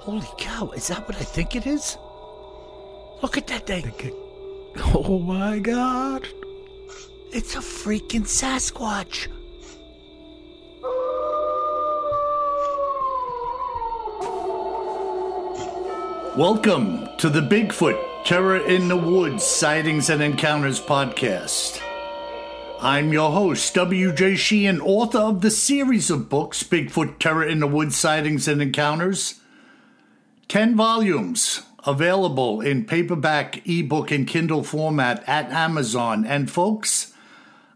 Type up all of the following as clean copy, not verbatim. Holy cow, is that what I think it is? Look at that thing. Oh my God. It's a freaking Sasquatch. Welcome to the Bigfoot Terror in the Woods Sightings and Encounters podcast. I'm your host, W.J. Sheehan, author of the series of books, Bigfoot Terror in the Woods Sightings and Encounters. 10 volumes, available in paperback, ebook, and Kindle format at Amazon. And folks,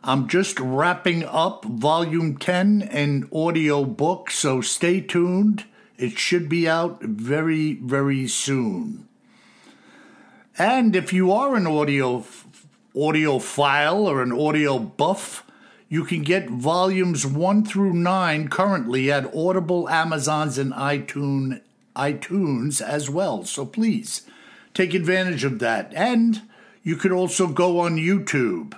I'm just wrapping up Volume 10 in audiobook, so stay tuned. It should be out very, very soon. And if you are an audiophile or an audio buff, you can get volumes 1 through 9 currently at Audible, Amazon's, and iTunes as well. So please take advantage of that. And you could also go on YouTube.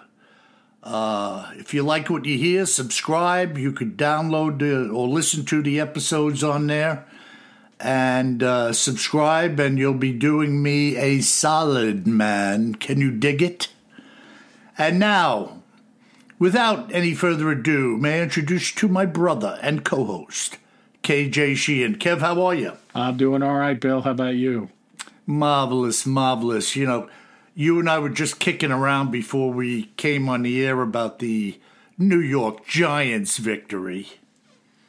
If you like what you hear, subscribe. You could download or listen to the episodes on there. And subscribe, and you'll be doing me a solid, man. Can you dig it? And now, without any further ado, may I introduce you to my brother and co-host, KJ Sheehan. Kev, how are you? I'm doing all right, Bill. How about you? Marvelous, marvelous. You know, you and I were just kicking around before we came on the air about the New York Giants victory.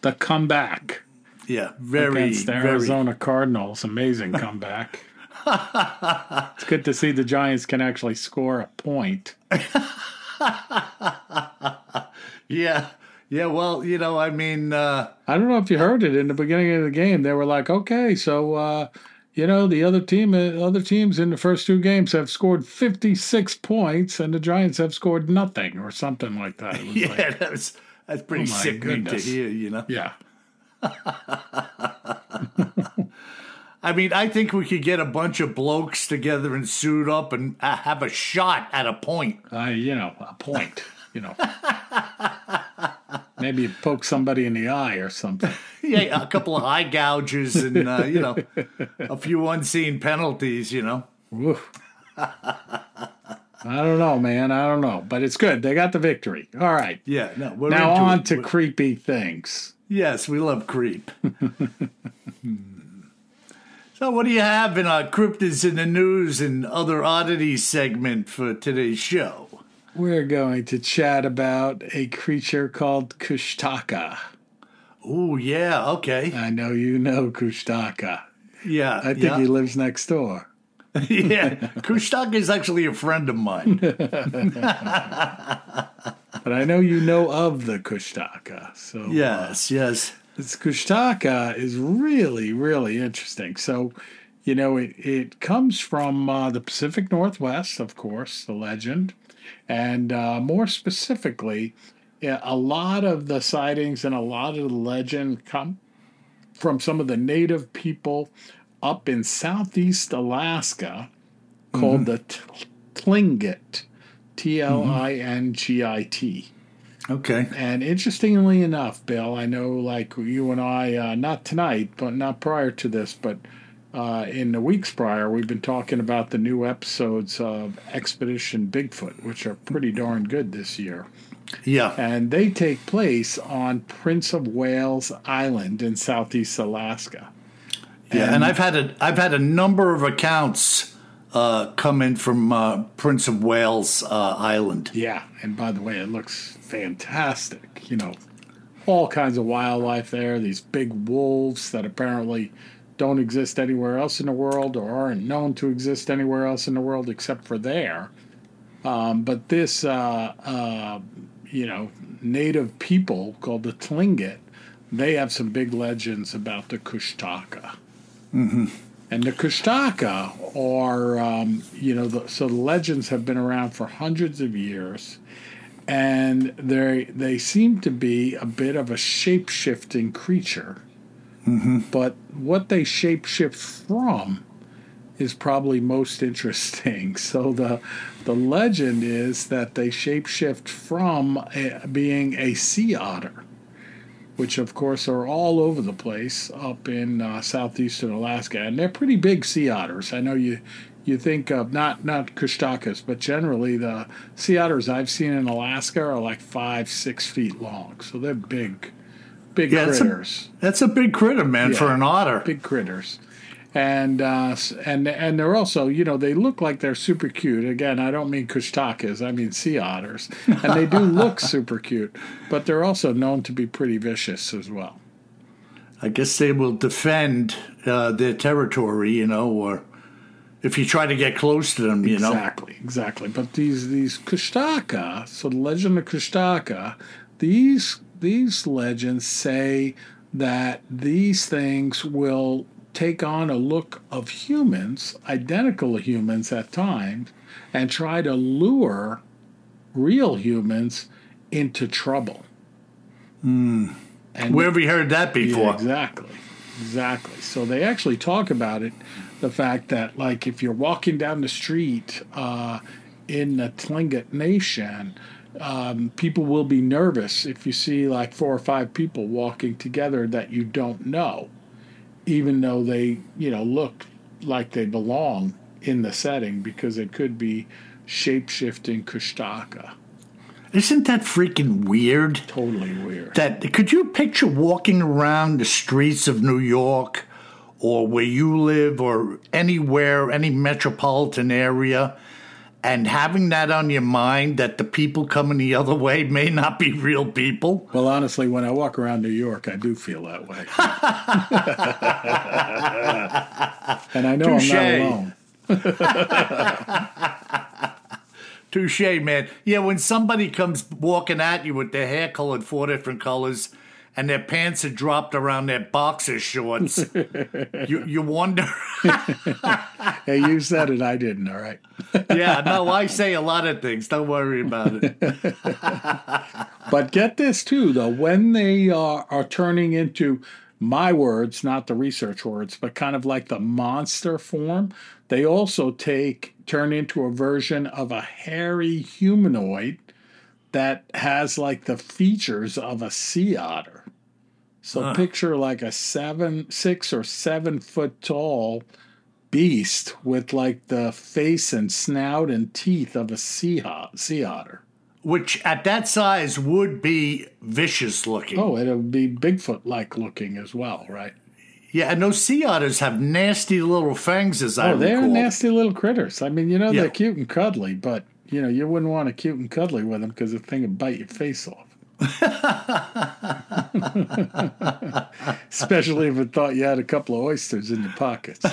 The comeback. Yeah, against the Arizona Cardinals. Amazing comeback. It's good to see the Giants can actually score a point. Yeah, well, you know, I mean... I don't know if you heard it in the beginning of the game. They were like, okay, so... You know, the other teams in the first two games have scored 56 points, and the Giants have scored nothing or something like that. It was that's pretty sickening to hear, you know? Yeah. I mean, I think we could get a bunch of blokes together and suit up and have a shot at a point. Maybe you poke somebody in the eye or something. Yeah, a couple of eye gouges and, a few unseen penalties, you know. I don't know, man. I don't know. But it's good. They got the victory. All right. Yeah. No, now on to creepy things. Yes, we love creep. So what do you have in our Cryptids in the News and Other Oddities segment for today's show? We're going to chat about a creature called Kushtaka. Oh, yeah, okay. I know you know Kushtaka. Yeah. I think he lives next door. Yeah, Kushtaka is actually a friend of mine. But I know you know of the Kushtaka. So, yes. This Kushtaka is really, really interesting. So, you know, it comes from the Pacific Northwest, of course, the legend. And more specifically, a lot of the sightings and a lot of the legend come from some of the native people up in southeast Alaska called the Tlingit, T-L-I-N-G-I-T. Okay. And interestingly enough, Bill, I know like you and I, not tonight, but not prior to this, but in the weeks prior, we've been talking about the new episodes of Expedition Bigfoot, which are pretty darn good this year. Yeah. And they take place on Prince of Wales Island in southeast Alaska. Yeah, and I've had a number of accounts come in from Prince of Wales Island. Yeah, and by the way, it looks fantastic. You know, all kinds of wildlife there, these big wolves that apparently don't exist anywhere else in the world or aren't known to exist anywhere else in the world except for there. But this, native people called the Tlingit, they have some big legends about the Kushtaka. Mm-hmm. And the Kushtaka are, so the legends have been around for hundreds of years, and they seem to be a bit of a shape-shifting creature. Mm-hmm. But what they shape-shift from is probably most interesting. So the legend is that they shape-shift from being a sea otter, which, of course, are all over the place up in southeastern Alaska. And they're pretty big sea otters. I know you think of not Kushtakas, but generally the sea otters I've seen in Alaska are like 5-6 feet long. So they're big critters. That's a big critter, man, for an otter. Big critters. And they're also, they look like they're super cute. Again, I don't mean Kushtakas, I mean sea otters. And they do look super cute, but they're also known to be pretty vicious as well. I guess they will defend their territory, or if you try to get close to them, Exactly. But these Kushtaka, so the legend of Kushtaka, these legends say that these things will take on a look of humans, identical humans at times, and try to lure real humans into trouble. Mm. And where have we heard that before? Yeah, exactly. So they actually talk about it, the fact that, like, if you're walking down the street in the Tlingit Nation, people will be nervous if you see, like, 4 or 5 people walking together that you don't know, even though they, look like they belong in the setting, because it could be shape-shifting Kushtaka. Isn't that freaking weird? Totally weird. Could you picture walking around the streets of New York or where you live or anywhere, any metropolitan area, and having that on your mind that the people coming the other way may not be real people? Well, honestly, when I walk around New York, I do feel that way. And I know I'm not alone. Touche, man. Yeah, when somebody comes walking at you with their hair colored 4 different colors and their pants are dropped around their boxer shorts, you wonder. Hey, you said it. I didn't, all right? Yeah, no, I say a lot of things. Don't worry about it. But get this, too, though. When they are turning into my words, not the research words, but kind of like the monster form, they also turn into a version of a hairy humanoid that has like the features of a sea otter. So picture like a 6 or 7 foot tall beast with like the face and snout and teeth of a sea otter. Which at that size would be vicious looking. Oh, it would be Bigfoot-like looking as well, right? Yeah, and those sea otters have nasty little fangs, as I recall. Oh, they're nasty little critters. I mean, they're cute and cuddly, but, you wouldn't want to cute and cuddly with them because the thing would bite your face off. Especially if it thought you had a couple of oysters in your pockets.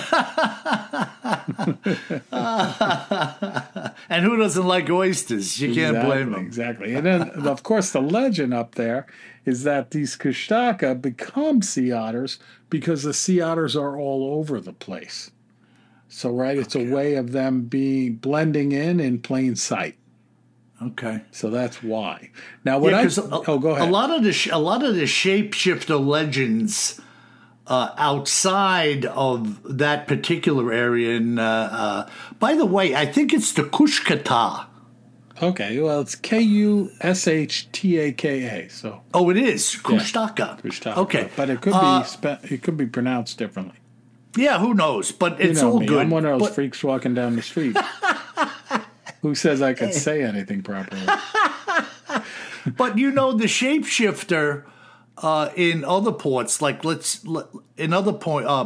And who doesn't like oysters? You can't blame them. Exactly. And then, of course, the legend up there is that these Kushtaka become sea otters because the sea otters are all over the place. So, it's a way of them blending in plain sight. Okay, so that's why. Now, go ahead. A lot of the shapeshifter legends outside of that particular area. And by the way, I think it's the Kushtaka. Okay, well, it's Kushtaka. So it is Kushtaka. Yeah, Kushtaka. Okay, but it could be it could be pronounced differently. Yeah, who knows? But it's all me. Good. I'm one of those freaks walking down the street. Who says I could say anything properly? But the shapeshifter in other ports, like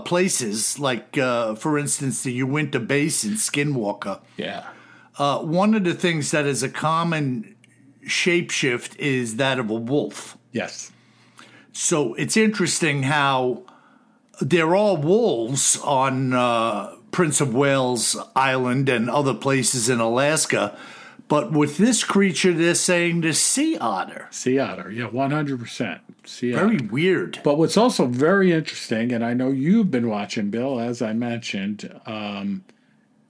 places, like for instance, the Uinta Basin Skinwalker. Yeah. One of the things that is a common shapeshift is that of a wolf. Yes. So it's interesting how there are wolves on Prince of Wales Island and other places in Alaska, But with this creature, they're saying the sea otter. Sea otter, yeah, 100%. Sea otter. Very weird. But what's also very interesting, and I know you've been watching, Bill, as I mentioned,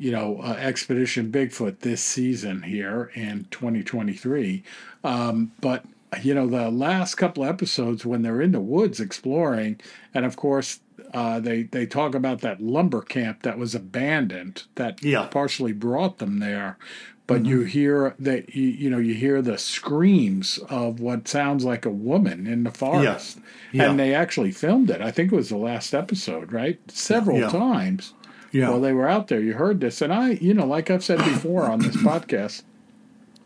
Expedition Bigfoot this season here in 2023. But, you know, the last couple episodes when they're in the woods exploring, and of course, they talk about that lumber camp that was abandoned that partially brought them there. But you hear that you hear the screams of what sounds like a woman in the forest, and they actually filmed it. I think it was the last episode, right? Several times while they were out there, you heard this, and I, like I've said before on this podcast,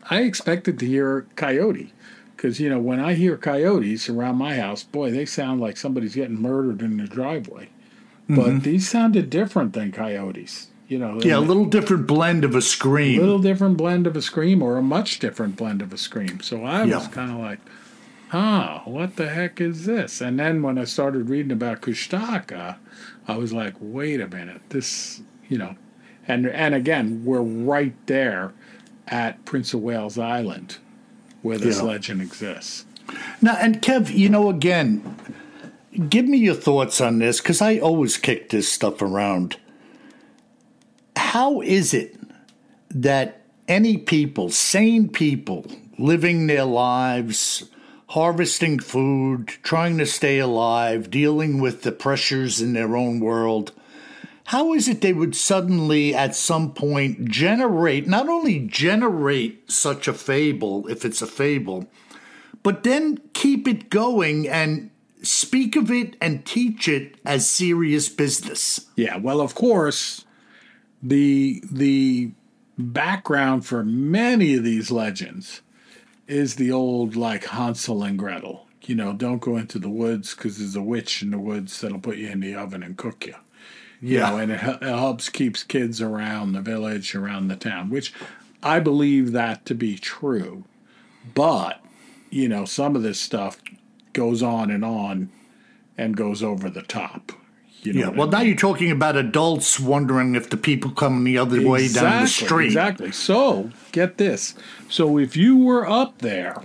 I expected to hear coyote because when I hear coyotes around my house, boy, they sound like somebody's getting murdered in the driveway. Mm-hmm. But these sounded different than coyotes. A little different blend of a scream. A little different blend of a scream or a much different blend of a scream. So I was kind of like, what the heck is this? And then when I started reading about Kushtaka, I was like, wait a minute, this, and again, we're right there at Prince of Wales Island where this legend exists. Now, and Kev, again, give me your thoughts on this because I always kick this stuff around. How is it that any people, sane people, living their lives, harvesting food, trying to stay alive, dealing with the pressures in their own world, how is it they would suddenly at some point not only generate such a fable, if it's a fable, but then keep it going and speak of it and teach it as serious business? Yeah, well, of course, The background for many of these legends is the old, like, Hansel and Gretel. Don't go into the woods because there's a witch in the woods that'll put you in the oven and cook you. And it helps keeps kids around the village, around the town, which I believe that to be true. But, some of this stuff goes on and goes over the top. Now you're talking about adults wondering if the people come the other way down the street. Exactly. So, get this. So, if you were up there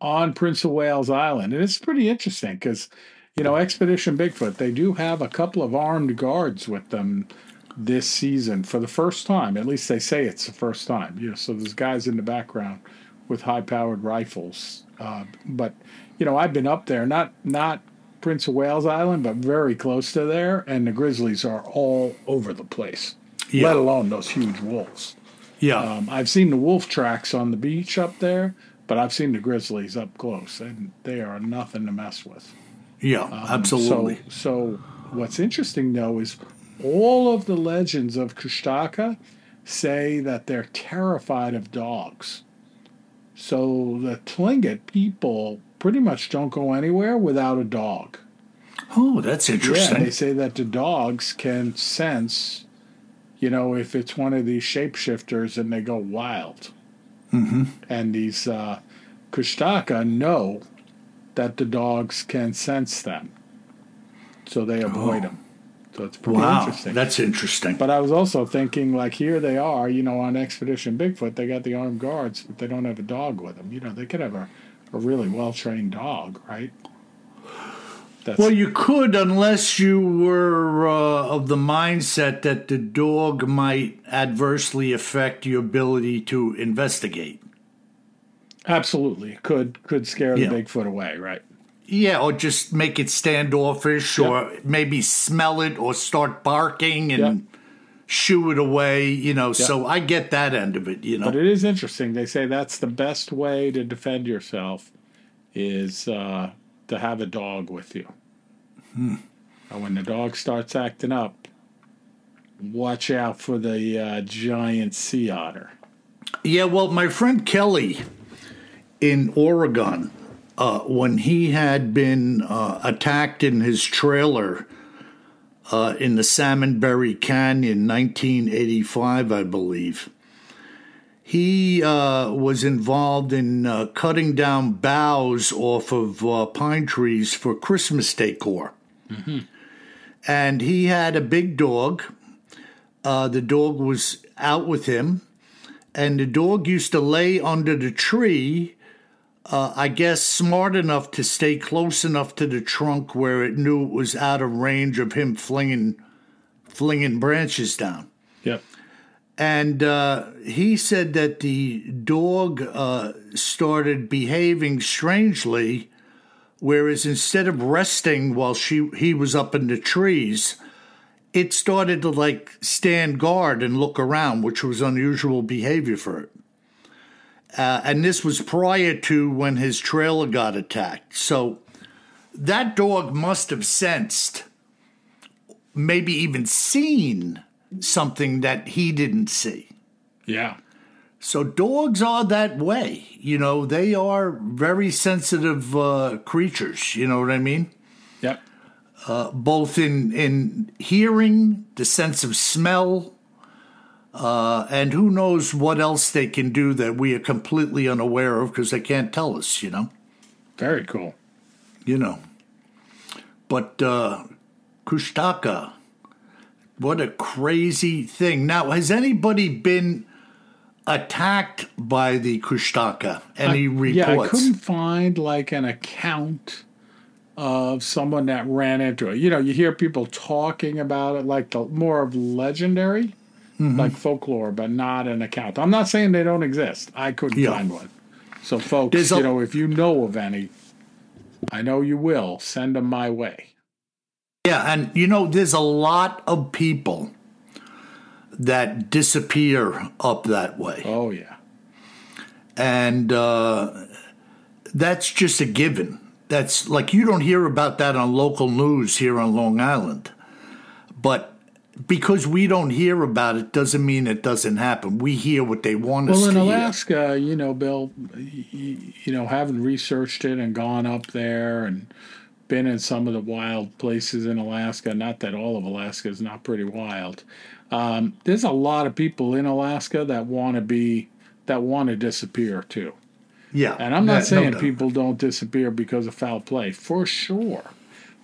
on Prince of Wales Island, and it's pretty interesting because, Expedition Bigfoot, they do have a couple of armed guards with them this season for the first time. At least they say it's the first time. So there's guys in the background with high-powered rifles. But, I've been up there, not Prince of Wales Island, but very close to there, and the grizzlies are all over the place, let alone those huge wolves. I've seen the wolf tracks on the beach up there, but I've seen the grizzlies up close, and they are nothing to mess with. Absolutely. So what's interesting, though, is all of the legends of Kushtaka say that they're terrified of dogs. So the Tlingit people pretty much don't go anywhere without a dog. Oh, that's interesting. Yeah, they say that the dogs can sense, if it's one of these shapeshifters and they go wild. Mm-hmm. And these Kushtaka know that the dogs can sense them. So they avoid them. So it's pretty interesting. That's interesting. But I was also thinking, like, here they are, on Expedition Bigfoot, they got the armed guards, but they don't have a dog with them. They could have a really well-trained dog, right? You could, unless you were of the mindset that the dog might adversely affect your ability to investigate. Absolutely. Could scare the Bigfoot away, right? Yeah, or just make it standoffish or maybe smell it or start barking and shoo it away, so I get that end of it, But it is interesting. They say that's the best way to defend yourself is to have a dog with you. Hmm. And when the dog starts acting up, watch out for the giant sea otter. Yeah, well, my friend Kelly in Oregon, when he had been attacked in his trailer in the Salmonberry Canyon, 1985, I believe. He was involved in cutting down boughs off of pine trees for Christmas decor. Mm-hmm. And he had a big dog. The dog was out with him. and the dog used to lay under the tree, I guess smart enough to stay close enough to the trunk where it knew it was out of range of him flinging branches down. Yep. And he said that the dog started behaving strangely, whereas instead of resting while he was up in the trees, it started to like stand guard and look around, which was unusual behavior for it. And this was prior to when his trailer got attacked. So that dog must have sensed, maybe even seen, something that he didn't see. Yeah. So dogs are that way. You know, they are very sensitive creatures. You know what I mean? Yep. Both in hearing, the sense of smell, and who knows what else they can do that we are completely unaware of because they can't tell us, you know. Very cool. You know. But Kushtaka, what a crazy thing. Now, has anybody been attacked by the Kushtaka? Any reports? Yeah, I couldn't find like an account of someone that ran into it. You know, you hear people talking about it, like the more of legendary, mm-hmm. like folklore, but not an account. I'm not saying they don't exist. I couldn't find one. So, folks, you know, if you know of any, I know you will, send them my way. Yeah, and, you know, there's a lot of people that disappear up that way. Oh, yeah. And that's just a given. That's like, you don't hear about that on local news here on Long Island. But because we don't hear about it doesn't mean it doesn't happen. We hear what they want us to hear. Well, in Alaska, you know, Bill, you know, having researched it and gone up there and been in some of the wild places in Alaska, not that all of Alaska is not pretty wild. There's a lot of people in Alaska that want to disappear too. Yeah. And I'm not saying people don't disappear because of foul play, for sure.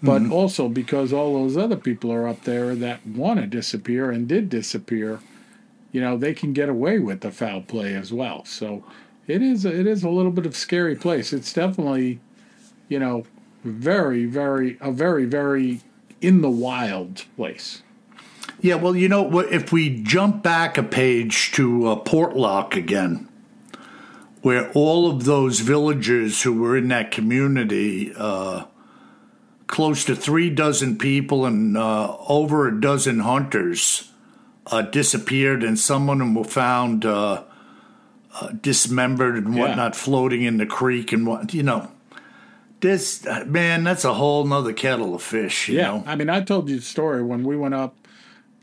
But mm-hmm. also because all those other people are up there that want to disappear and did disappear, you know, they can get away with the foul play as well. So it is a little bit of a scary place. It's definitely, you know, very, very in the wild place. Yeah, well, you know, if we jump back a page to Portlock again, where all of those villagers who were in that community, close to 36 people and over a dozen hunters disappeared, and some of them were found dismembered and whatnot, floating in the creek and what, you know. This, man, that's a whole nother kettle of fish, you know? I mean, I told you the story when we went up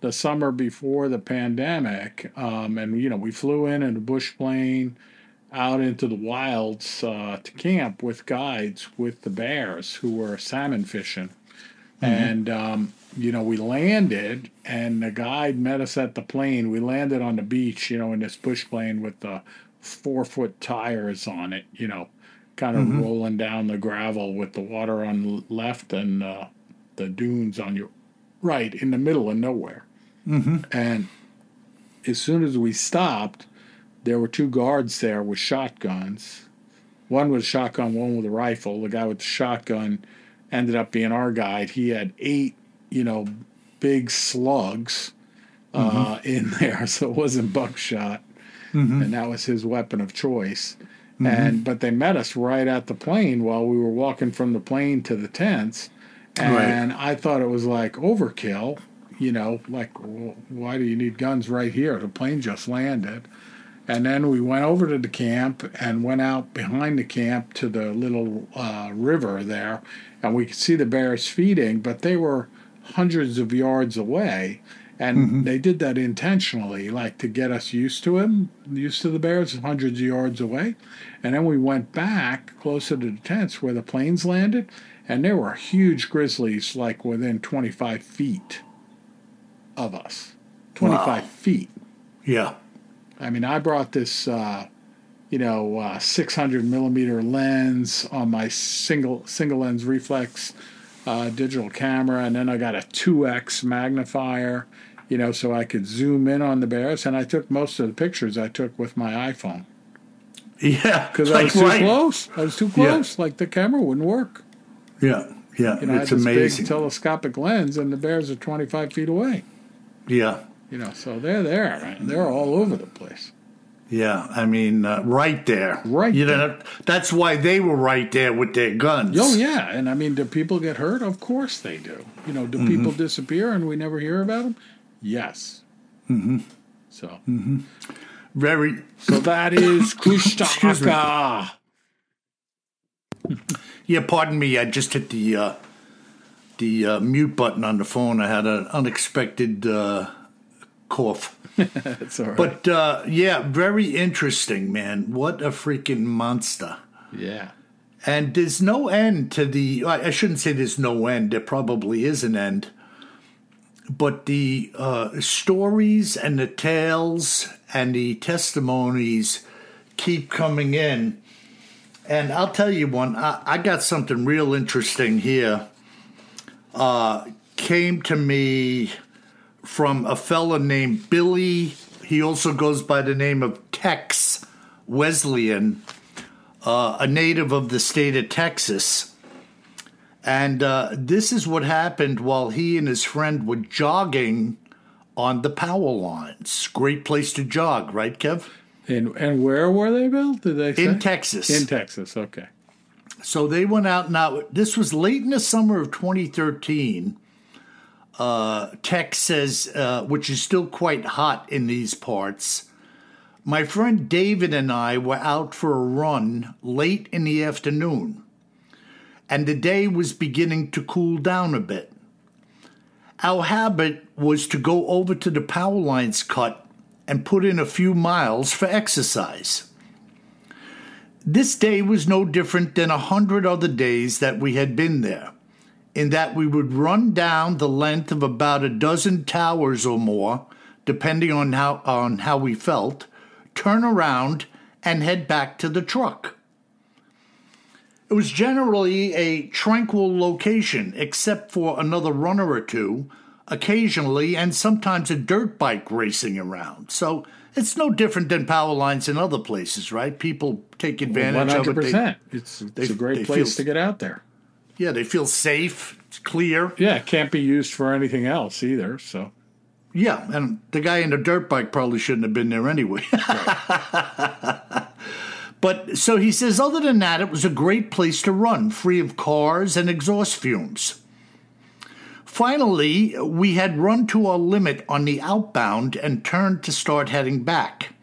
the summer before the pandemic, and, you know, we flew in a bush plane out into the wilds to camp with guides with the bears who were salmon fishing. Mm-hmm. And, you know, we landed, and the guide met us at the plane. We landed on the beach, you know, in this bush plane with the 4-foot tires on it, you know, kind of mm-hmm. rolling down the gravel with the water on left and the dunes on your right, in the middle of nowhere. Mm-hmm. And as soon as we stopped, there were two guards there with shotguns. One with a shotgun, one with a rifle. The guy with the shotgun ended up being our guide. He had 8, you know, big slugs mm-hmm. in there, so it wasn't buckshot. Mm-hmm. And that was his weapon of choice. Mm-hmm. But they met us right at the plane while we were walking from the plane to the tents. And I thought it was like overkill, you know, like, well, why do you need guns right here? The plane just landed. And then we went over to the camp and went out behind the camp to the little river there. And we could see the bears feeding, but they were hundreds of yards away. And mm-hmm. they did that intentionally, like to get us used to the bears, hundreds of yards away. And then we went back closer to the tents where the planes landed, and there were huge grizzlies like within 25 feet of us. 25 feet. Yeah. I mean, I brought this, 600 millimeter lens on my single lens reflex digital camera, and then I got a 2X magnifier you know, so I could zoom in on the bears. And I took most of the pictures I took with my iPhone. Yeah. Because I was too close. I was too close. Yeah. Like, the camera wouldn't work. Yeah, yeah. You know, it's amazing. I had this big telescopic lens, and the bears are 25 feet away. Yeah. You know, so they're there. Right? They're all over the place. Yeah, I mean, right there. Right there. You know, that's why they were right there with their guns. Oh, yeah. And, I mean, do people get hurt? Of course they do. You know, do people disappear and we never hear about them? Yes. Mm-hmm. So. Mm-hmm. Very. So that is Kushtaka. Yeah, pardon me. I just hit the mute button on the phone. I had an unexpected cough. That's all right. But, yeah, very interesting, man. What a freaking monster. Yeah. And there's no end to the... I shouldn't say there's no end. There probably is an end. But the stories and the tales and the testimonies keep coming in. And I'll tell you one. I got something real interesting here. Came to me from a fella named Billy. He also goes by the name of Tex Wesleyan, a native of the state of Texas. And this is what happened while he and his friend were jogging on the power lines. Great place to jog, right, Kev? And where were they, Bill? Did they say? In Texas. In Texas, okay. So they went out. Now, this was late in the summer of 2013. Tex says, which is still quite hot in these parts, my friend David and I were out for a run late in the afternoon, and the day was beginning to cool down a bit. Our habit was to go over to the power lines cut and put in a few miles for exercise. This day was no different than 100 other days that we had been there, in that we would run down the length of about a dozen towers or more, depending on how we felt, turn around, and head back to the truck. It was generally a tranquil location, except for another runner or two, occasionally, and sometimes a dirt bike racing around. So it's no different than power lines in other places, right? People take advantage of it. 100%. It's a great place to get out there. Yeah, they feel safe. It's clear. Yeah, it can't be used for anything else either. So, yeah, and the guy in the dirt bike probably shouldn't have been there anyway. Right. But so he says, other than that, it was a great place to run, free of cars and exhaust fumes. Finally, we had run to our limit on the outbound and turned to start heading back.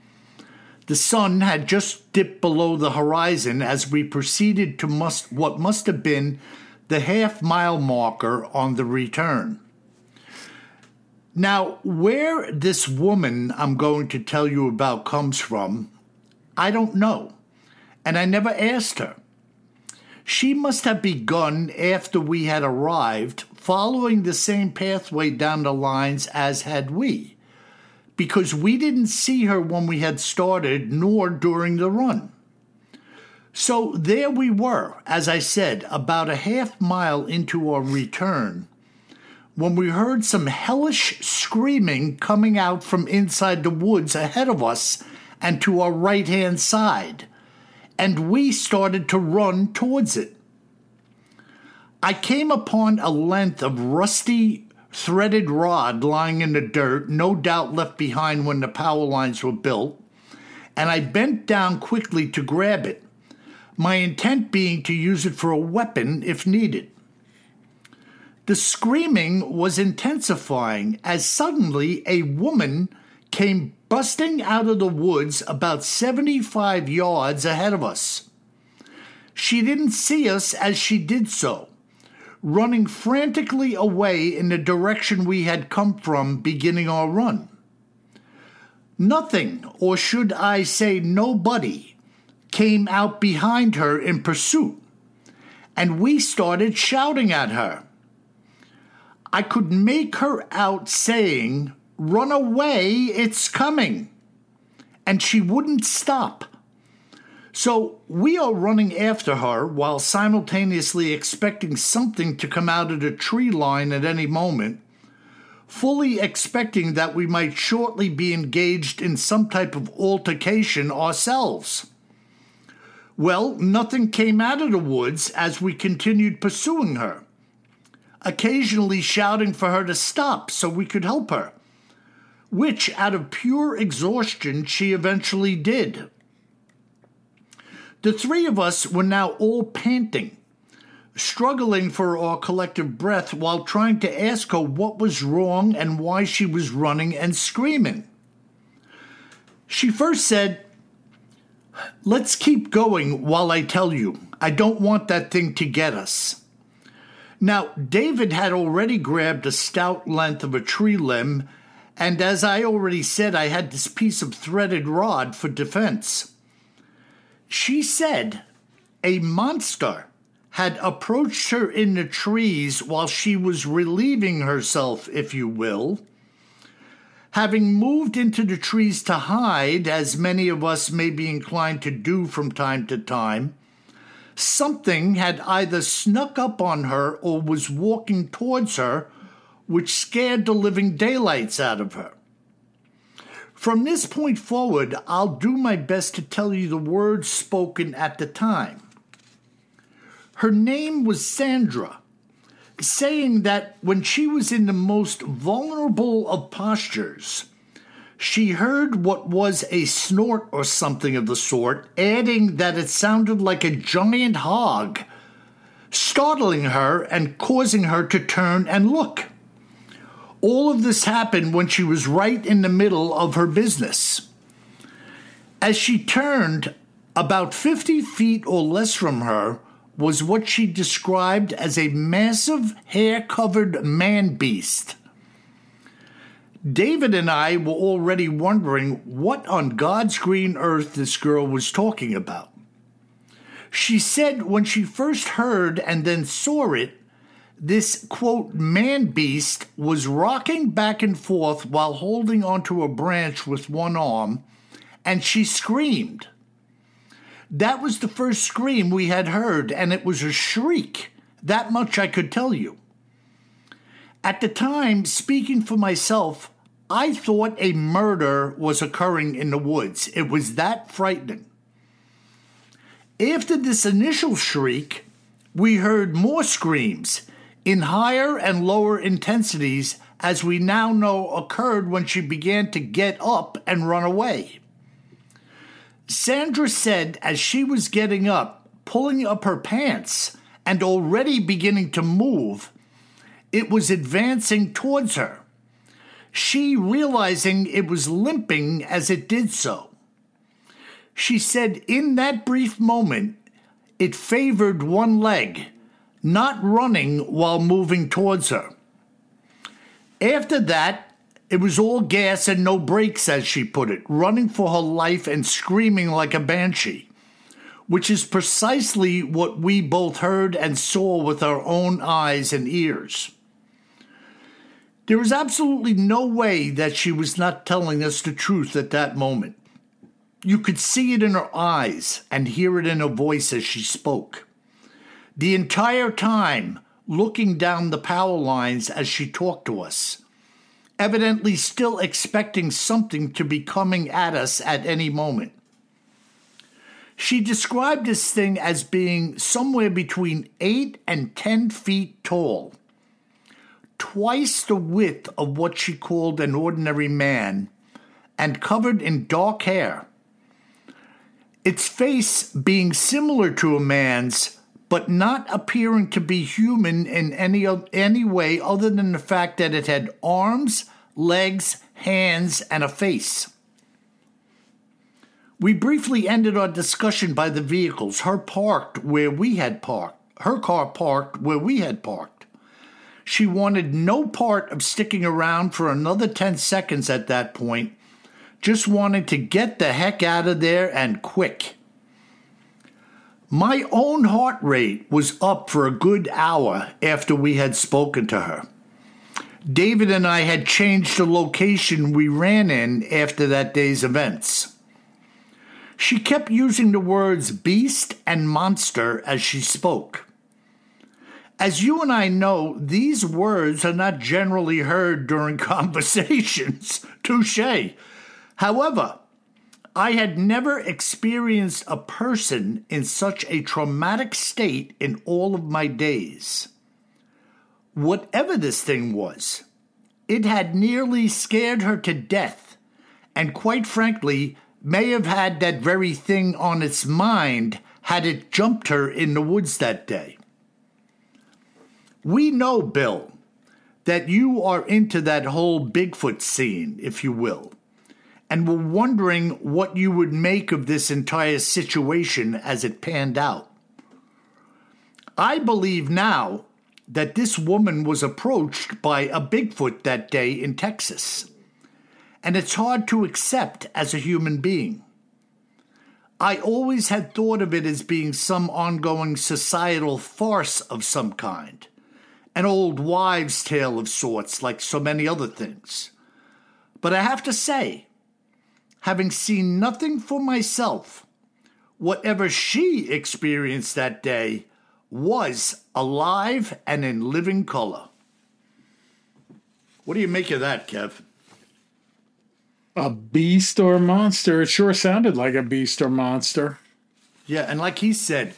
The sun had just dipped below the horizon as we proceeded to what must have been the half-mile marker on the return. Now, where this woman I'm going to tell you about comes from, I don't know, and I never asked her. She must have begun after we had arrived, following the same pathway down the lines as had we, because we didn't see her when we had started, nor during the run. So there we were, as I said, about a half mile into our return, when we heard some hellish screaming coming out from inside the woods ahead of us and to our right-hand side, and we started to run towards it. I came upon a length of rusty, threaded rod lying in the dirt, no doubt left behind when the power lines were built, and I bent down quickly to grab it, my intent being to use it for a weapon if needed. The screaming was intensifying as suddenly a woman came busting out of the woods about 75 yards ahead of us. She didn't see us as she did so, running frantically away in the direction we had come from beginning our run. Nothing, or should I say nobody, came out behind her in pursuit, and we started shouting at her. I could make her out saying, "Run away, it's coming," and she wouldn't stop. So we are running after her while simultaneously expecting something to come out of the tree line at any moment, fully expecting that we might shortly be engaged in some type of altercation ourselves. Well, nothing came out of the woods as we continued pursuing her, occasionally shouting for her to stop so we could help her, which, out of pure exhaustion, she eventually did. The three of us were now all panting, struggling for our collective breath while trying to ask her what was wrong and why she was running and screaming. She first said, "Let's keep going while I tell you. I don't want that thing to get us." Now, David had already grabbed a stout length of a tree limb, and as I already said, I had this piece of threaded rod for defense. She said a monster had approached her in the trees while she was relieving herself, if you will, having moved into the trees to hide, as many of us may be inclined to do from time to time. Something had either snuck up on her or was walking towards her, which scared the living daylights out of her. From this point forward, I'll do my best to tell you the words spoken at the time. Her name was Sandra, saying that when she was in the most vulnerable of postures, she heard what was a snort or something of the sort, adding that it sounded like a giant hog, startling her and causing her to turn and look. All of this happened when she was right in the middle of her business. As she turned, about 50 feet or less from her was what she described as a massive, hair-covered man-beast. David and I were already wondering what on God's green earth this girl was talking about. She said when she first heard and then saw it, this, quote, man-beast was rocking back and forth while holding onto a branch with one arm, and she screamed. That was the first scream we had heard, and it was a shriek. That much I could tell you. At the time, speaking for myself, I thought a murder was occurring in the woods. It was that frightening. After this initial shriek, we heard more screams in higher and lower intensities, as we now know occurred when she began to get up and run away. Sandra said as she was getting up, pulling up her pants, and already beginning to move, it was advancing towards her, she realizing it was limping as it did so. She said in that brief moment, it favored one leg, not running while moving towards her. After that, it was all gas and no brakes, as she put it, running for her life and screaming like a banshee, which is precisely what we both heard and saw with our own eyes and ears. There is absolutely no way that she was not telling us the truth at that moment. You could see it in her eyes and hear it in her voice as she spoke. The entire time, looking down the power lines as she talked to us, evidently still expecting something to be coming at us at any moment. She described this thing as being somewhere between 8 and 10 feet tall, twice the width of what she called an ordinary man, and covered in dark hair, its face being similar to a man's, but not appearing to be human in any way other than the fact that it had arms, legs, hands, and a face. We briefly ended our discussion by the vehicles, her car parked where we had parked. She wanted no part of sticking around for another 10 seconds at that point, just wanted to get the heck out of there and quick. My own heart rate was up for a good hour after we had spoken to her. David and I had changed the location we ran in after that day's events. She kept using the words beast and monster as she spoke. As you and I know, these words are not generally heard during conversations. Touché. However, I had never experienced a person in such a traumatic state in all of my days. Whatever this thing was, it had nearly scared her to death, and quite frankly, may have had that very thing on its mind had it jumped her in the woods that day. We know, Bill, that you are into that whole Bigfoot scene, if you will, and were wondering what you would make of this entire situation as it panned out. I believe now that this woman was approached by a Bigfoot that day in Texas, and it's hard to accept as a human being. I always had thought of it as being some ongoing societal farce of some kind, an old wives' tale of sorts, like so many other things. But I have to say, having seen nothing for myself, whatever she experienced that day was alive and in living color. What do you make of that, Kev? A beast or monster. It sure sounded like a beast or monster. Yeah, and like he said,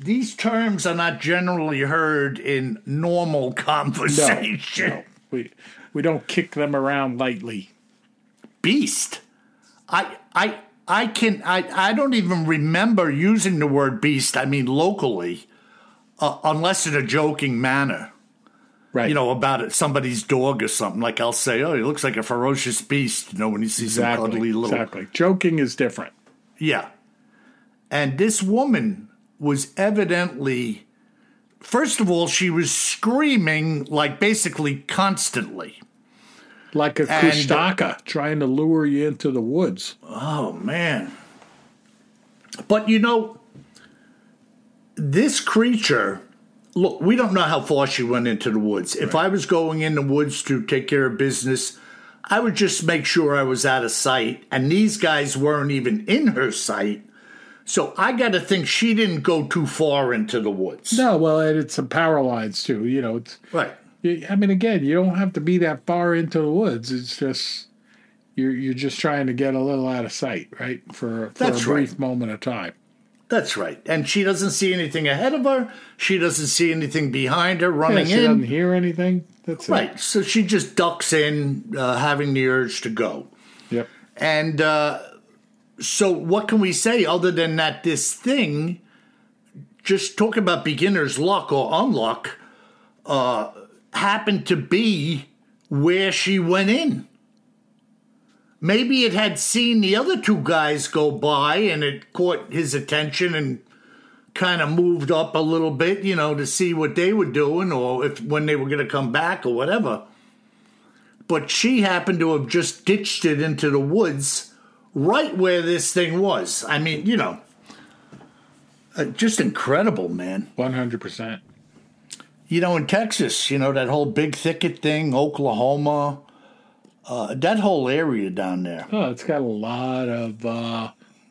these terms are not generally heard in normal conversation. No, we don't kick them around lightly. Beast. I don't even remember using the word beast, I mean locally. Unless in a joking manner, right? You know, about it, somebody's dog or something. Like I'll say, oh, he looks like a ferocious beast, you know, when he sees a cuddly little... Exactly. Joking is different. Yeah. And this woman was evidently... First of all, she was screaming, like, basically constantly. Like a Kushtaka, trying to lure you into the woods. Oh, man. But, you know... This creature, look, we don't know how far she went into the woods. Right. If I was going in the woods to take care of business, I would just make sure I was out of sight. And these guys weren't even in her sight. So I got to think she didn't go too far into the woods. No, well, it's some power lines, too. You know, it's, right. I mean, again, you don't have to be that far into the woods. It's just you're just trying to get a little out of sight, right, for a brief moment of time. That's right. And she doesn't see anything ahead of her. She doesn't see anything behind her running in. She doesn't hear anything. That's right. Right. So she just ducks in, having the urge to go. Yep. And so what can we say other than that this thing, just talk about beginner's luck or unluck, happened to be where she went in. Maybe it had seen the other two guys go by and it caught his attention and kind of moved up a little bit, you know, to see what they were doing or if when they were going to come back or whatever. But she happened to have just ditched it into the woods right where this thing was. I mean, you know, just incredible, man. 100%. You know, in Texas, you know, that whole big thicket thing, Oklahoma... that whole area down there. Oh, it's got a lot of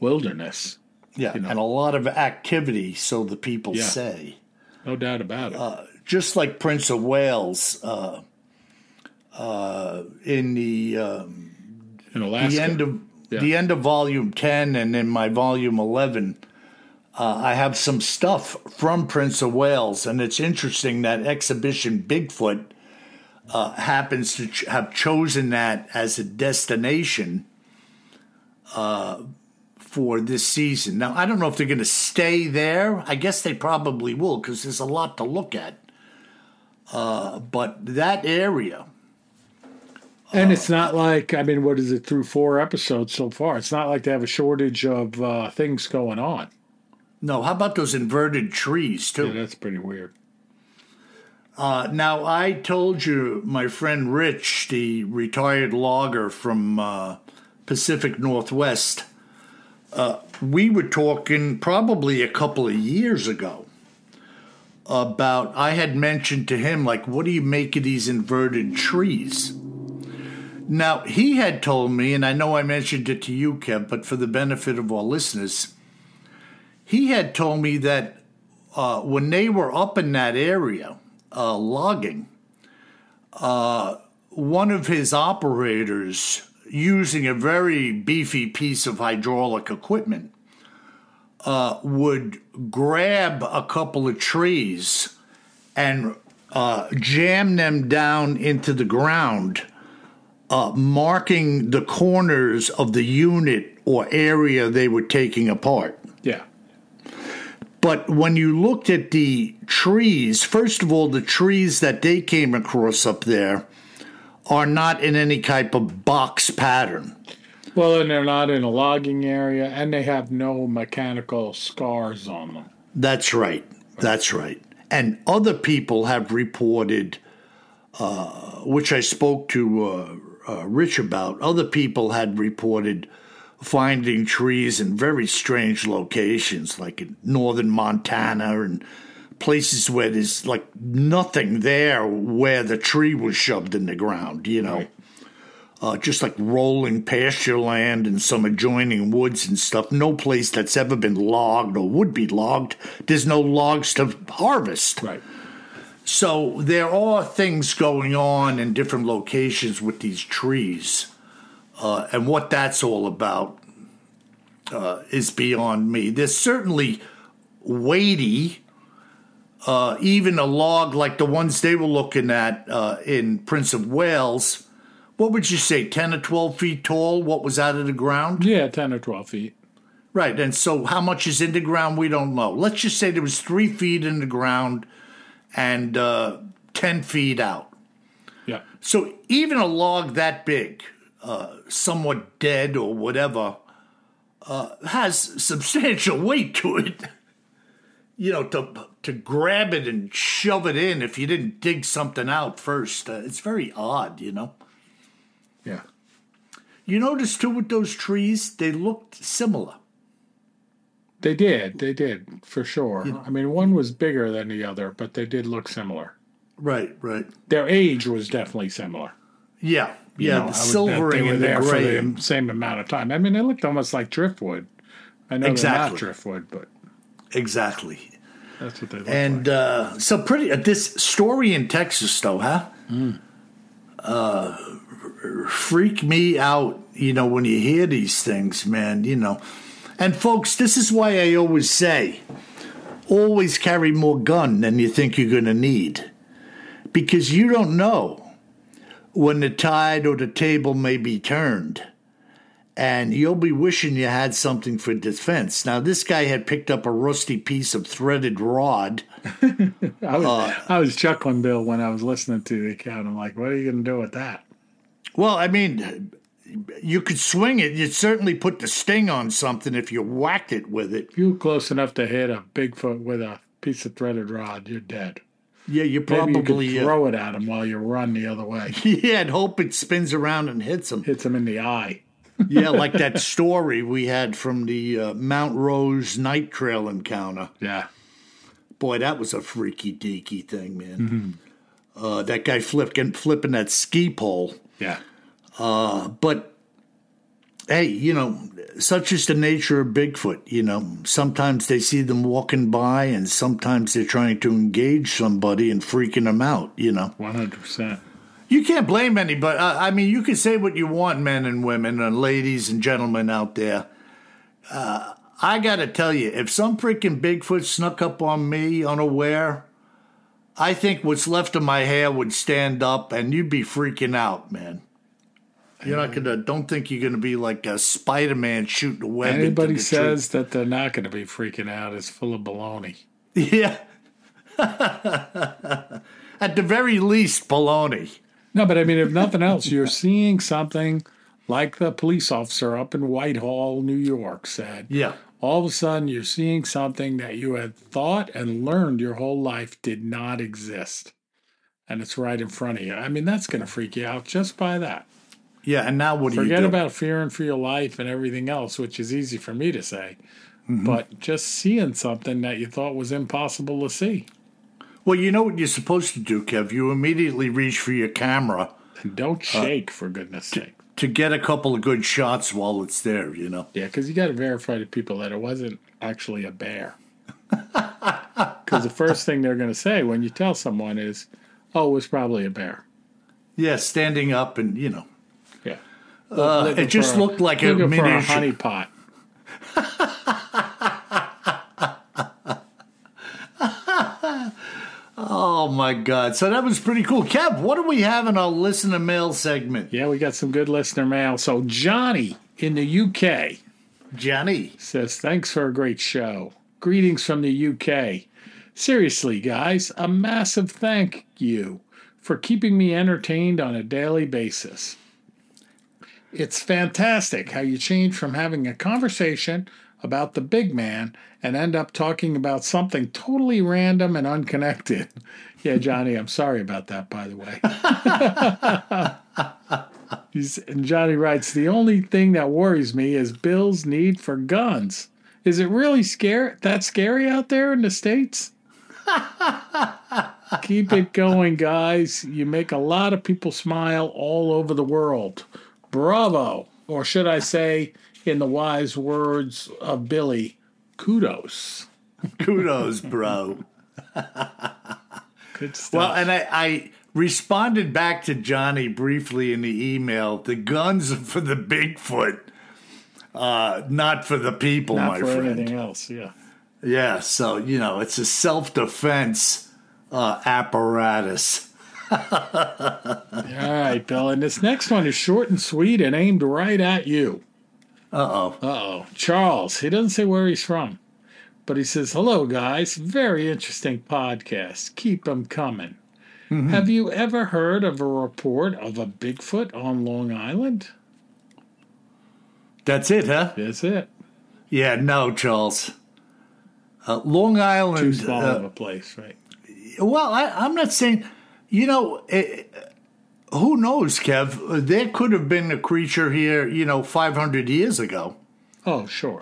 wilderness. Yeah, you know. And a lot of activity, so the people say. No doubt about it. Just like Prince of Wales in Alaska. The end of Volume 10 and in my Volume 11, I have some stuff from Prince of Wales, and it's interesting that Expedition Bigfoot happens to have chosen that as a destination for this season. Now, I don't know if they're going to stay there. I guess they probably will because there's a lot to look at. But that area. And it's not like, I mean, what is it, through 4 episodes so far? It's not like they have a shortage of things going on. No, how about those inverted trees, too? Yeah, that's pretty weird. Now, I told you my friend Rich, the retired logger from Pacific Northwest, we were talking probably a couple of years ago about, I had mentioned to him, like, what do you make of these inverted trees? Now, he had told me, and I know I mentioned it to you, Kev, but for the benefit of our listeners, he had told me that when they were up in that area logging, one of his operators, using a very beefy piece of hydraulic equipment, would grab a couple of trees and jam them down into the ground, marking the corners of the unit or area they were taking apart. Yeah. But when you looked at the trees, first of all, the trees that they came across up there are not in any type of box pattern. Well, and they're not in a logging area, and they have no mechanical scars on them. That's right. That's right. And other people have reported, which I spoke to Rich about, other people had reported finding trees in very strange locations, like in northern Montana and places where there's like nothing there where the tree was shoved in the ground, you know. Right. Just like rolling pasture land and some adjoining woods and stuff. No place that's ever been logged or would be logged. There's no logs to harvest. Right. So there are things going on in different locations with these trees. And what that's all about is beyond me. They're certainly weighty. Even a log like the ones they were looking at in Prince of Wales, what would you say, 10 or 12 feet tall, what was out of the ground? Yeah, 10 or 12 feet. Right, and so how much is in the ground, we don't know. Let's just say there was 3 feet in the ground and 10 feet out. Yeah. So even a log that big, somewhat dead or whatever, has substantial weight to it. You know, to grab it and shove it in if you didn't dig something out first. It's very odd, you know. Yeah. You notice, too, with those trees, they looked similar. They did, for sure. You know? I mean, one was bigger than the other, but they did look similar. Right. Their age was definitely similar. Yeah, yeah, the silvering and the gray. For the same amount of time. I mean, they looked almost like driftwood. I know exactly. They're not driftwood, but... Exactly. That's what they look like. And so pretty... this story in Texas, though, huh? Mm. Freak me out, you know, when you hear these things, man, you know. And folks, this is why I always say, always carry more gun than you think you're going to need, because you don't know when the tide or the table may be turned, and you'll be wishing you had something for defense. Now, this guy had picked up a rusty piece of threaded rod. I was chuckling, Bill, when I was listening to the account. I'm like, what are you going to do with that? Well, I mean, you could swing it. You'd certainly put the sting on something if you whacked it with it. If you were close enough to hit a Bigfoot with a piece of threaded rod, you're dead. Yeah, you probably... Maybe you could throw it at him while you run the other way. Yeah, and hope it spins around and hits him. Hits him in the eye. Yeah, like that story we had from the Mount Rose night trail encounter. Yeah. Boy, that was a freaky-deaky thing, man. Mm-hmm. That guy flipping that ski pole. Yeah. But, hey, you know, such is the nature of Bigfoot, you know. Sometimes they see them walking by, and sometimes they're trying to engage somebody and freaking them out, you know. 100%. You can't blame anybody. I mean, you can say what you want, men and women and ladies and gentlemen out there. I got to tell you, if some freaking Bigfoot snuck up on me unaware... I think what's left of my hair would stand up, and you'd be freaking out, man. You're not gonna. Don't think you're gonna be like a Spider-Man shooting a web. Anybody says that they're not gonna be freaking out is full of baloney. Yeah. At the very least, baloney. No, but I mean, if nothing else, you're seeing something like the police officer up in Whitehall, New York, said. Yeah. All of a sudden, you're seeing something that you had thought and learned your whole life did not exist. And it's right in front of you. I mean, that's going to freak you out just by that. Yeah, and now what do you do? Forget about fearing for your life and everything else, which is easy for me to say. Mm-hmm. But just seeing something that you thought was impossible to see. Well, you know what you're supposed to do, Kev. You immediately reach for your camera. And don't shake, for goodness sake. To get a couple of good shots while it's there, you know. Yeah, because you got to verify to people that it wasn't actually a bear. Because Because the first thing they're going to say when you tell someone is, oh, it was probably a bear. Yeah, standing up and, you know. Yeah. It just looked like a miniature honey pot. Oh, my God. So that was pretty cool. Kev, what do we have in our listener mail segment? Yeah, we got some good listener mail. So Johnny in the UK. Johnny. Says, thanks for a great show. Greetings from the UK. Seriously, guys, a massive thank you for keeping me entertained on a daily basis. It's fantastic how you change from having a conversation about the big man and end up talking about something totally random and unconnected. Yeah, Johnny, I'm sorry about that, by the way. And Johnny writes, the only thing that worries me is Bill's need for guns. Is it really that scary out there in the States? Keep it going, guys. You make a lot of people smile all over the world. Bravo. Or should I say, in the wise words of Billy, kudos. Kudos, bro. Good stuff. Well, and I responded back to Johnny briefly in the email. The guns are for the Bigfoot, not for the people, my friend. Not for anything else, yeah. Yeah, so, you know, it's a self-defense apparatus. All right, Bill. And this next one is short and sweet and aimed right at you. Uh-oh. Charles. He doesn't say where he's from, but he says, hello, guys. Very interesting podcast. Keep them coming. Mm-hmm. Have you ever heard of a report of a Bigfoot on Long Island? That's it, huh? That's it. Yeah, no, Charles. Long Island. Too small of a place, right? Well, I'm not saying... You know, who knows, Kev? There could have been a creature here, you know, 500 years ago. Oh, sure.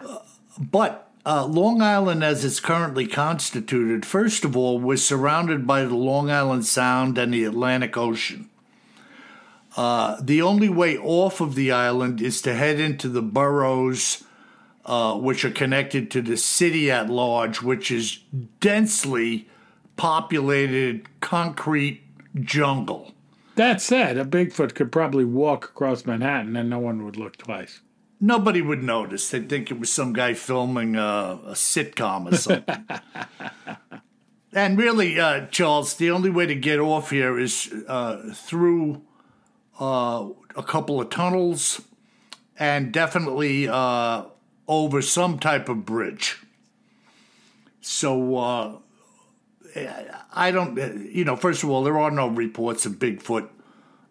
But Long Island, as it's currently constituted, first of all, was surrounded by the Long Island Sound and the Atlantic Ocean. The only way off of the island is to head into the boroughs, which are connected to the city at large, which is densely populated concrete jungle. That said, a Bigfoot could probably walk across Manhattan and no one would look twice. Nobody would notice. They'd think it was some guy filming a sitcom or something. And really, Charles, the only way to get off here is through a couple of tunnels and definitely over some type of bridge. So, I don't, you know, first of all, there are no reports of Bigfoot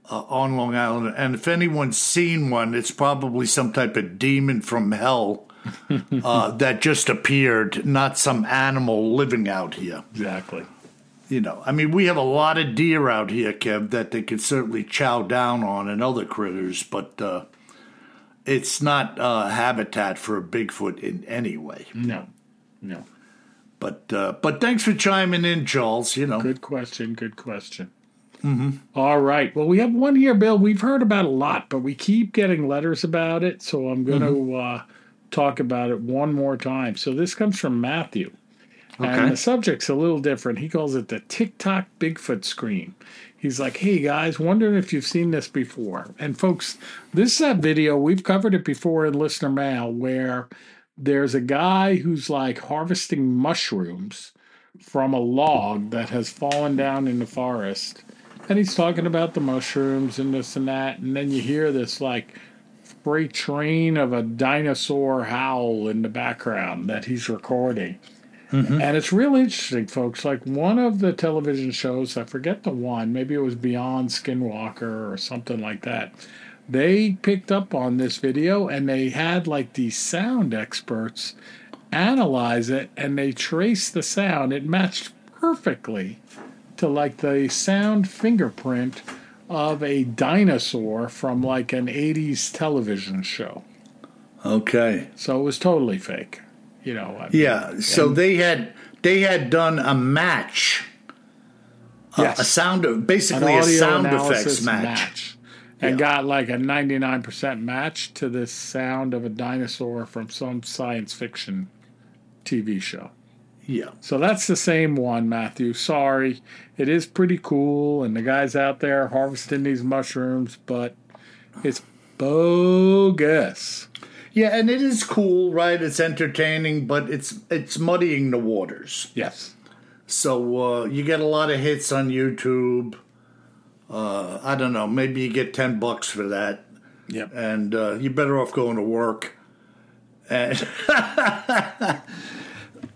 on Long Island. And if anyone's seen one, it's probably some type of demon from hell that just appeared, not some animal living out here. Exactly. You know, I mean, we have a lot of deer out here, Kev, that they could certainly chow down on and other critters, but it's not habitat for a Bigfoot in any way. No. But thanks for chiming in, Charles, you know. Good question. Mm-hmm. All right. Well, we have one here, Bill. We've heard about a lot, but we keep getting letters about it, so I'm going to talk about it one more time. So this comes from Matthew, and the subject's a little different. He calls it the TikTok Bigfoot scream. He's like, hey, guys, wondering if you've seen this before. And, folks, this is that video. We've covered it before in Listener Mail where – there's a guy who's like harvesting mushrooms from a log that has fallen down in the forest. And he's talking about the mushrooms and this and that. And then you hear this like freight train of a dinosaur howl in the background that he's recording. Mm-hmm. And it's really interesting, folks. Like one of the television shows, I forget the one, maybe it was Beyond Skinwalker or something like that. They picked up on this video, and they had, like, these sound experts analyze it, and they traced the sound. It matched perfectly to, like, the sound fingerprint of a dinosaur from, like, an 80s television show. Okay. So it was totally fake, you know. I mean, yeah, so they had done a match, yes. a sound effects match. And got like a 99% match to this sound of a dinosaur from some science fiction TV show. Yeah. So that's the same one, Matthew. Sorry. It is pretty cool, and the guy's out there harvesting these mushrooms, but it's bogus. Yeah, and it is cool, right? It's entertaining, but it's muddying the waters. Yes. So you get a lot of hits on YouTube. I don't know. Maybe you get $10 for that. Yep. And you're better off going to work. And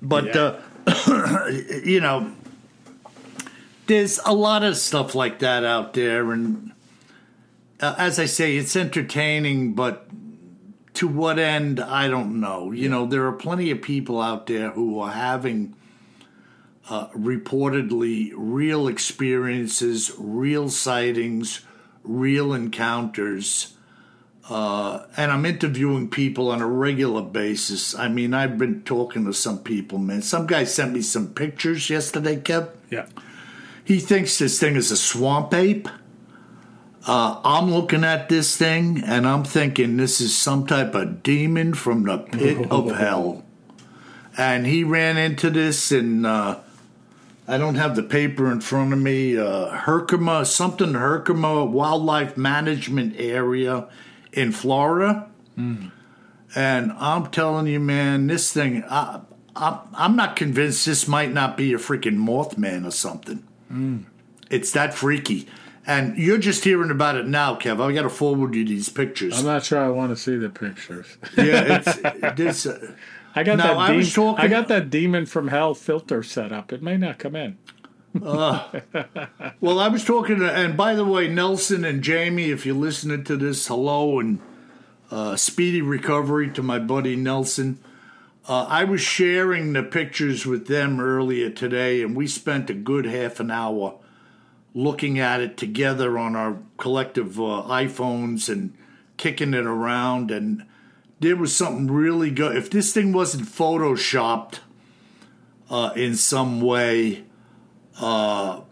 but, you know, there's a lot of stuff like that out there. And as I say, it's entertaining, but to what end, I don't know. You know, there are plenty of people out there who are having reportedly real experiences, real sightings, real encounters. And I'm interviewing people on a regular basis. I mean, I've been talking to some people, man. Some guy sent me some pictures yesterday, Kev. Yeah. He thinks this thing is a swamp ape. I'm looking at this thing, and I'm thinking this is some type of demon from the pit of hell. And he ran into this in, I don't have the paper in front of me, Herkima, something Herkima Wildlife Management Area in Florida. Mm. And I'm telling you, man, this thing, I'm not convinced this might not be a freaking Mothman or something. Mm. It's that freaky. And you're just hearing about it now, Kev. I've got to forward you these pictures. I'm not sure I want to see the pictures. Yeah, it's... I got that demon from hell filter set up. It may not come in. Well, I was talking to, and by the way, Nelson and Jamie, if you're listening to this, hello, and speedy recovery to my buddy Nelson. I was sharing the pictures with them earlier today, and we spent a good half an hour looking at it together on our collective iPhones and kicking it around. And there was something really good. If this thing wasn't photoshopped in some way, I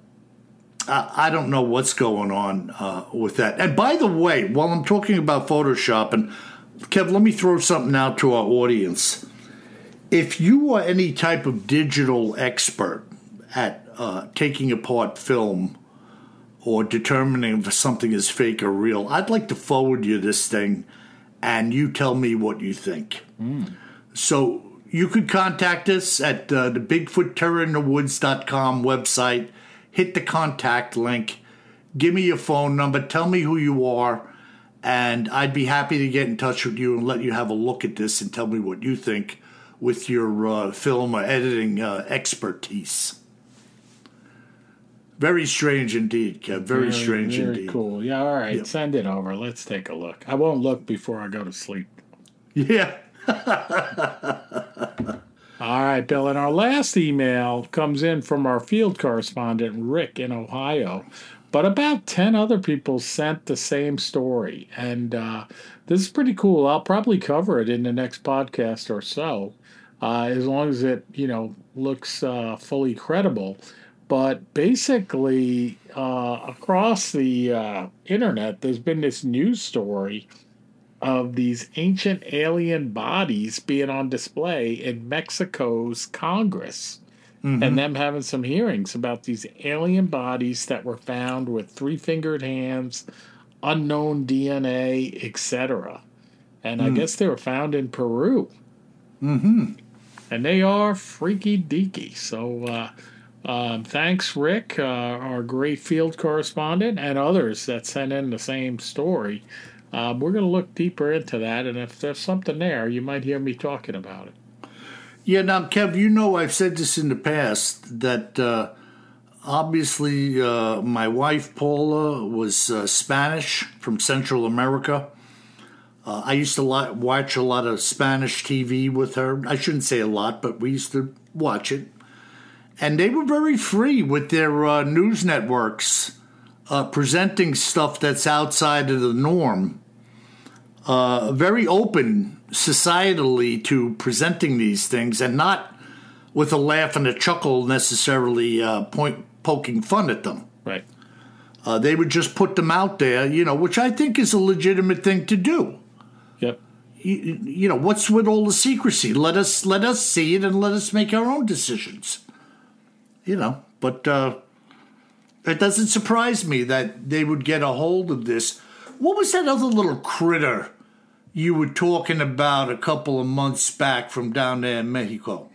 don't know what's going on with that. And by the way, while I'm talking about Photoshop, and Kev, let me throw something out to our audience. If you are any type of digital expert at taking apart film or determining if something is fake or real, I'd like to forward you this thing, and you tell me what you think. Mm. So you could contact us at the BigfootTerrorInTheWoods.com website. Hit the contact link. Give me your phone number. Tell me who you are. And I'd be happy to get in touch with you and let you have a look at this and tell me what you think with your film or editing expertise. Very strange indeed, Kev. Very strange indeed. Very cool. Yeah, all right. Yep. Send it over. Let's take a look. I won't look before I go to sleep. Yeah. All right, Bill. And our last email comes in from our field correspondent, Rick, in Ohio. But about 10 other people sent the same story. And this is pretty cool. I'll probably cover it in the next podcast or so, as long as it, you know, looks fully credible. But basically, across the internet, there's been this news story of these ancient alien bodies being on display in Mexico's Congress, mm-hmm. and them having some hearings about these alien bodies that were found with three-fingered hands, unknown DNA, etc. And I guess they were found in Peru. Mm-hmm. And they are freaky-deaky. So... thanks, Rick, our great field correspondent, and others that sent in the same story. We're going to look deeper into that, and if there's something there, you might hear me talking about it. Yeah, now, Kev, you know I've said this in the past, that obviously my wife, Paula, was Spanish from Central America. I used to watch a lot of Spanish TV with her. I shouldn't say a lot, but we used to watch it. And they were very free with their news networks presenting stuff that's outside of the norm. Very open societally to presenting these things, and not with a laugh and a chuckle necessarily poking fun at them. Right. They would just put them out there, you know, which I think is a legitimate thing to do. Yep. you know, what's with all the secrecy? Let us see it and let us make our own decisions. You know, but it doesn't surprise me that they would get a hold of this. What was that other little critter you were talking about a couple of months back from down there in Mexico?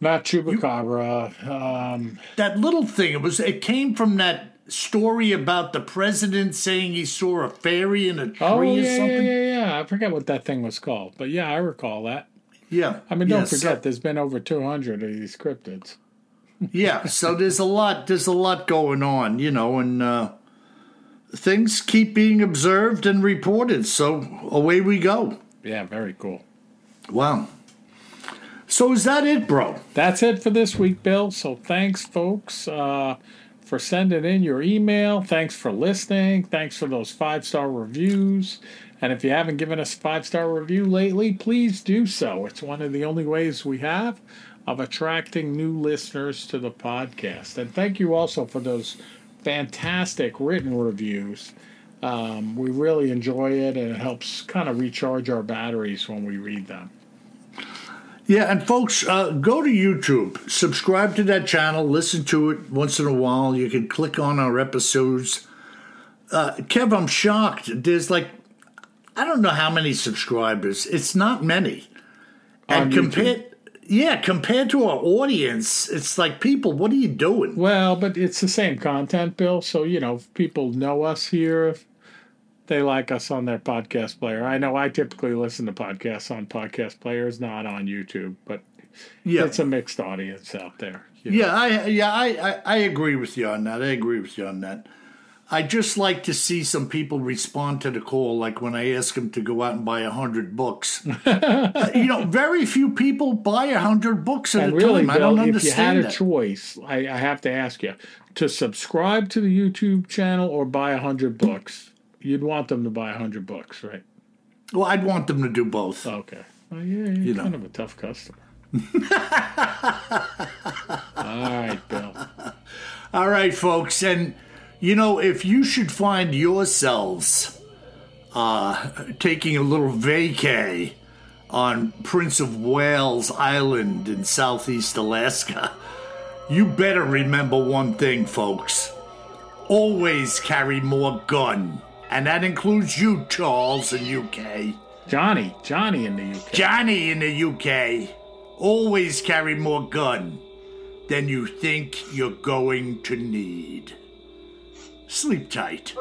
Not Chupacabra. That little thing. It came from that story about the president saying he saw a fairy in a tree or something. Yeah. I forget what that thing was called. But yeah, I recall that. Yeah. I mean, don't forget, there's been over 200 of these cryptids. Yeah. So there's a lot going on, you know, and things keep being observed and reported. So away we go. Yeah. Very cool. Wow. So is that it, bro? That's it for this week, Bill. So thanks, folks, for sending in your email. Thanks for listening. Thanks for those 5-star reviews. And if you haven't given us a 5-star review lately, please do so. It's one of the only ways we have of attracting new listeners to the podcast. And thank you also for those fantastic written reviews. We really enjoy it, and it helps kind of recharge our batteries when we read them. Yeah, and folks, go to YouTube, subscribe to that channel, listen to it once in a while. You can click on our episodes. Kev, I'm shocked. There's like, I don't know how many subscribers. It's not many. And compared to our audience, it's like, people, what are you doing? Well, but it's the same content, Bill. So, you know, if people know us here, if they like us on their podcast player. I know I typically listen to podcasts on podcast players, not on YouTube, but it's a mixed audience out there. You know? I agree with you on that. I just like to see some people respond to the call, like when I ask them to go out and buy 100 books. You know, very few people buy 100 books at a time. Bill, I don't understand that. If you had a choice, I have to ask you, to subscribe to the YouTube channel or buy 100 books, you'd want them to buy 100 books, right? Well, I'd want them to do both. Okay. Well, yeah, you're kind of a tough customer. All right, Bill. All right, folks. And, you know, if you should find yourselves taking a little vacay on Prince of Wales Island in southeast Alaska, you better remember one thing, folks. Always carry more gun. And that includes you, Charles, in UK. Johnny in the UK. Johnny in the UK. Always carry more gun than you think you're going to need. Sleep tight.